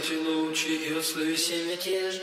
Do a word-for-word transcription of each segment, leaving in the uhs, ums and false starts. пути лучи, если семя те же.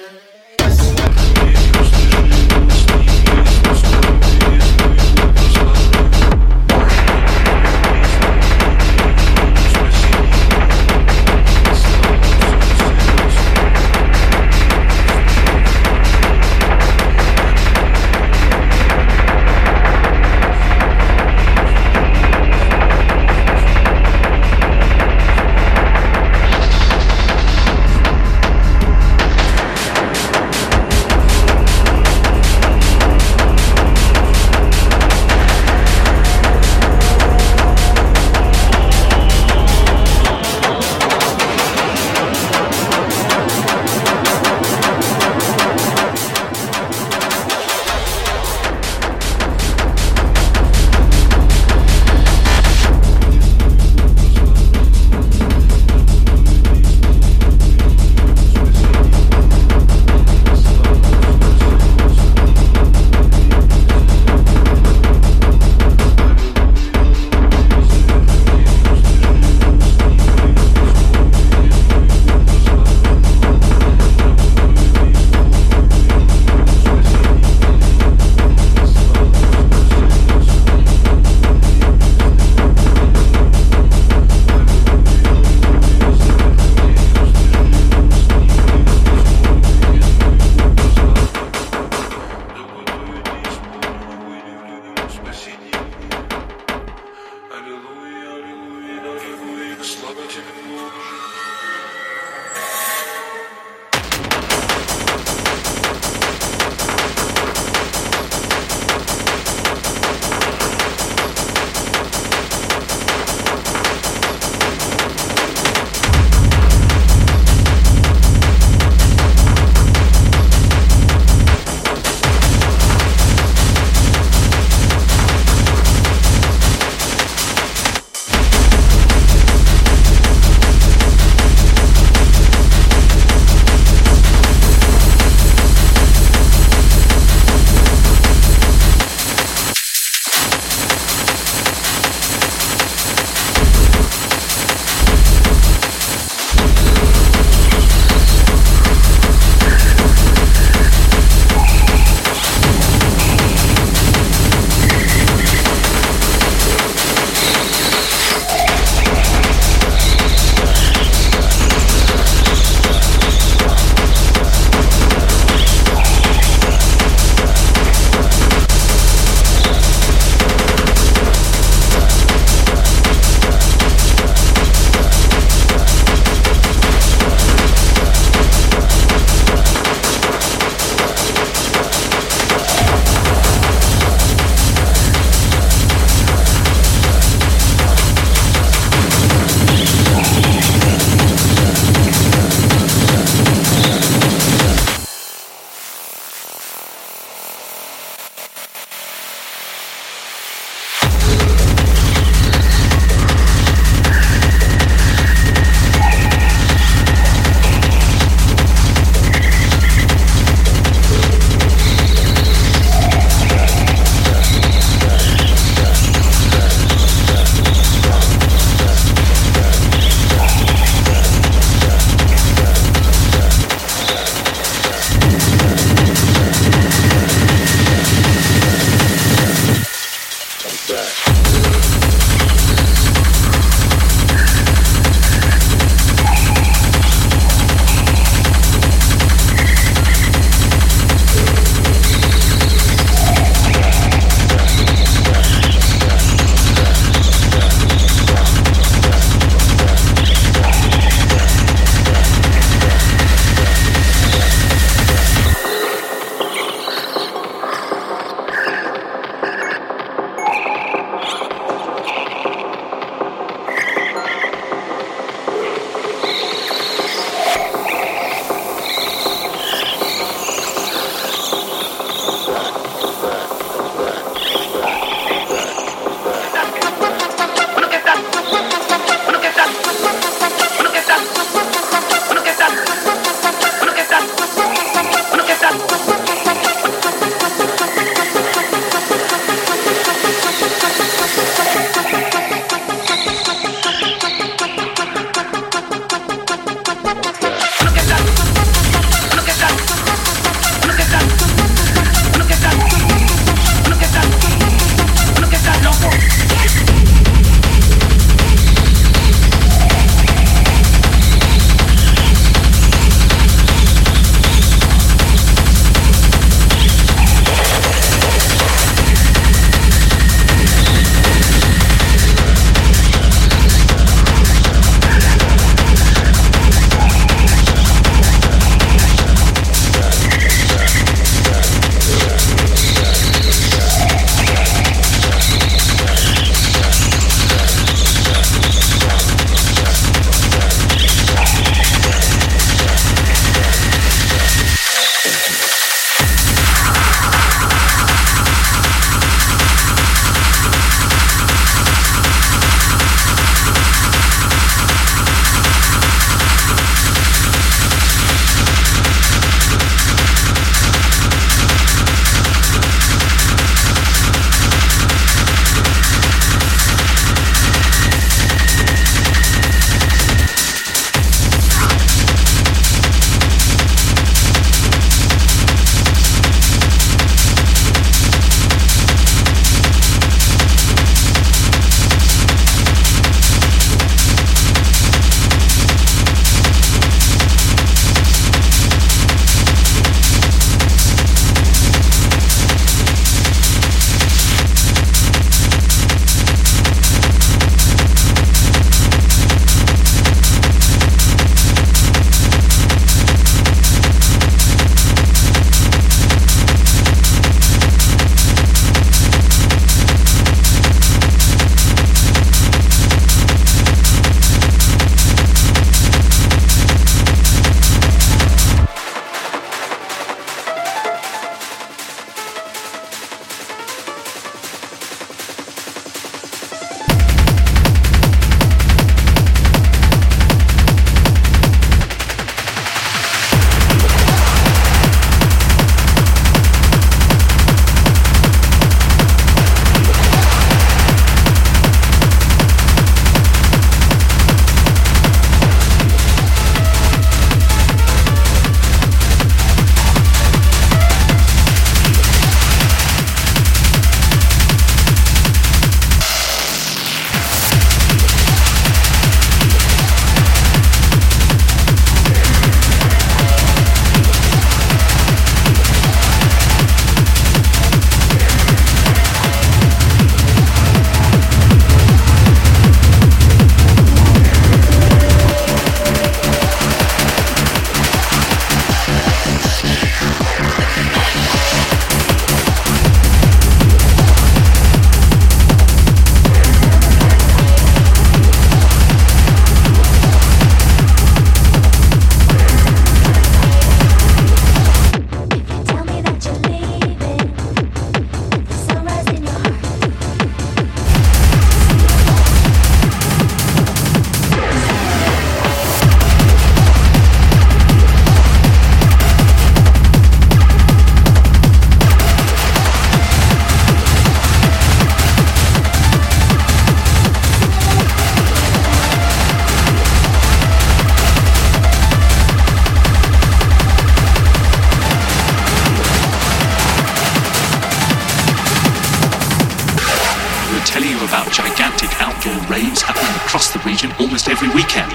across the region almost every weekend.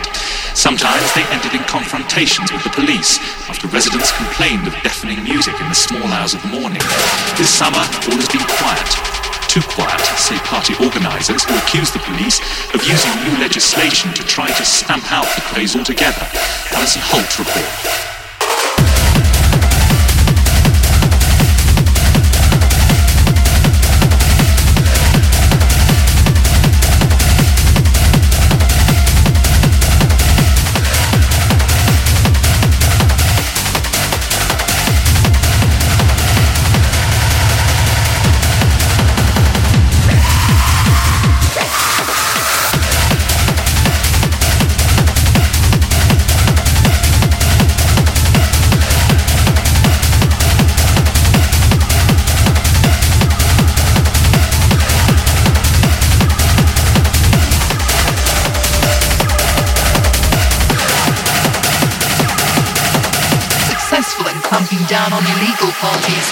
Sometimes they ended in confrontations with the police after residents complained of deafening music in the small hours of the morning. This summer, all has been quiet. Too quiet, say party organisers, who accuse the police of using new legislation to try to stamp out the craze altogether. Alison Holt report. Clamping down on illegal parties.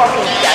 for me.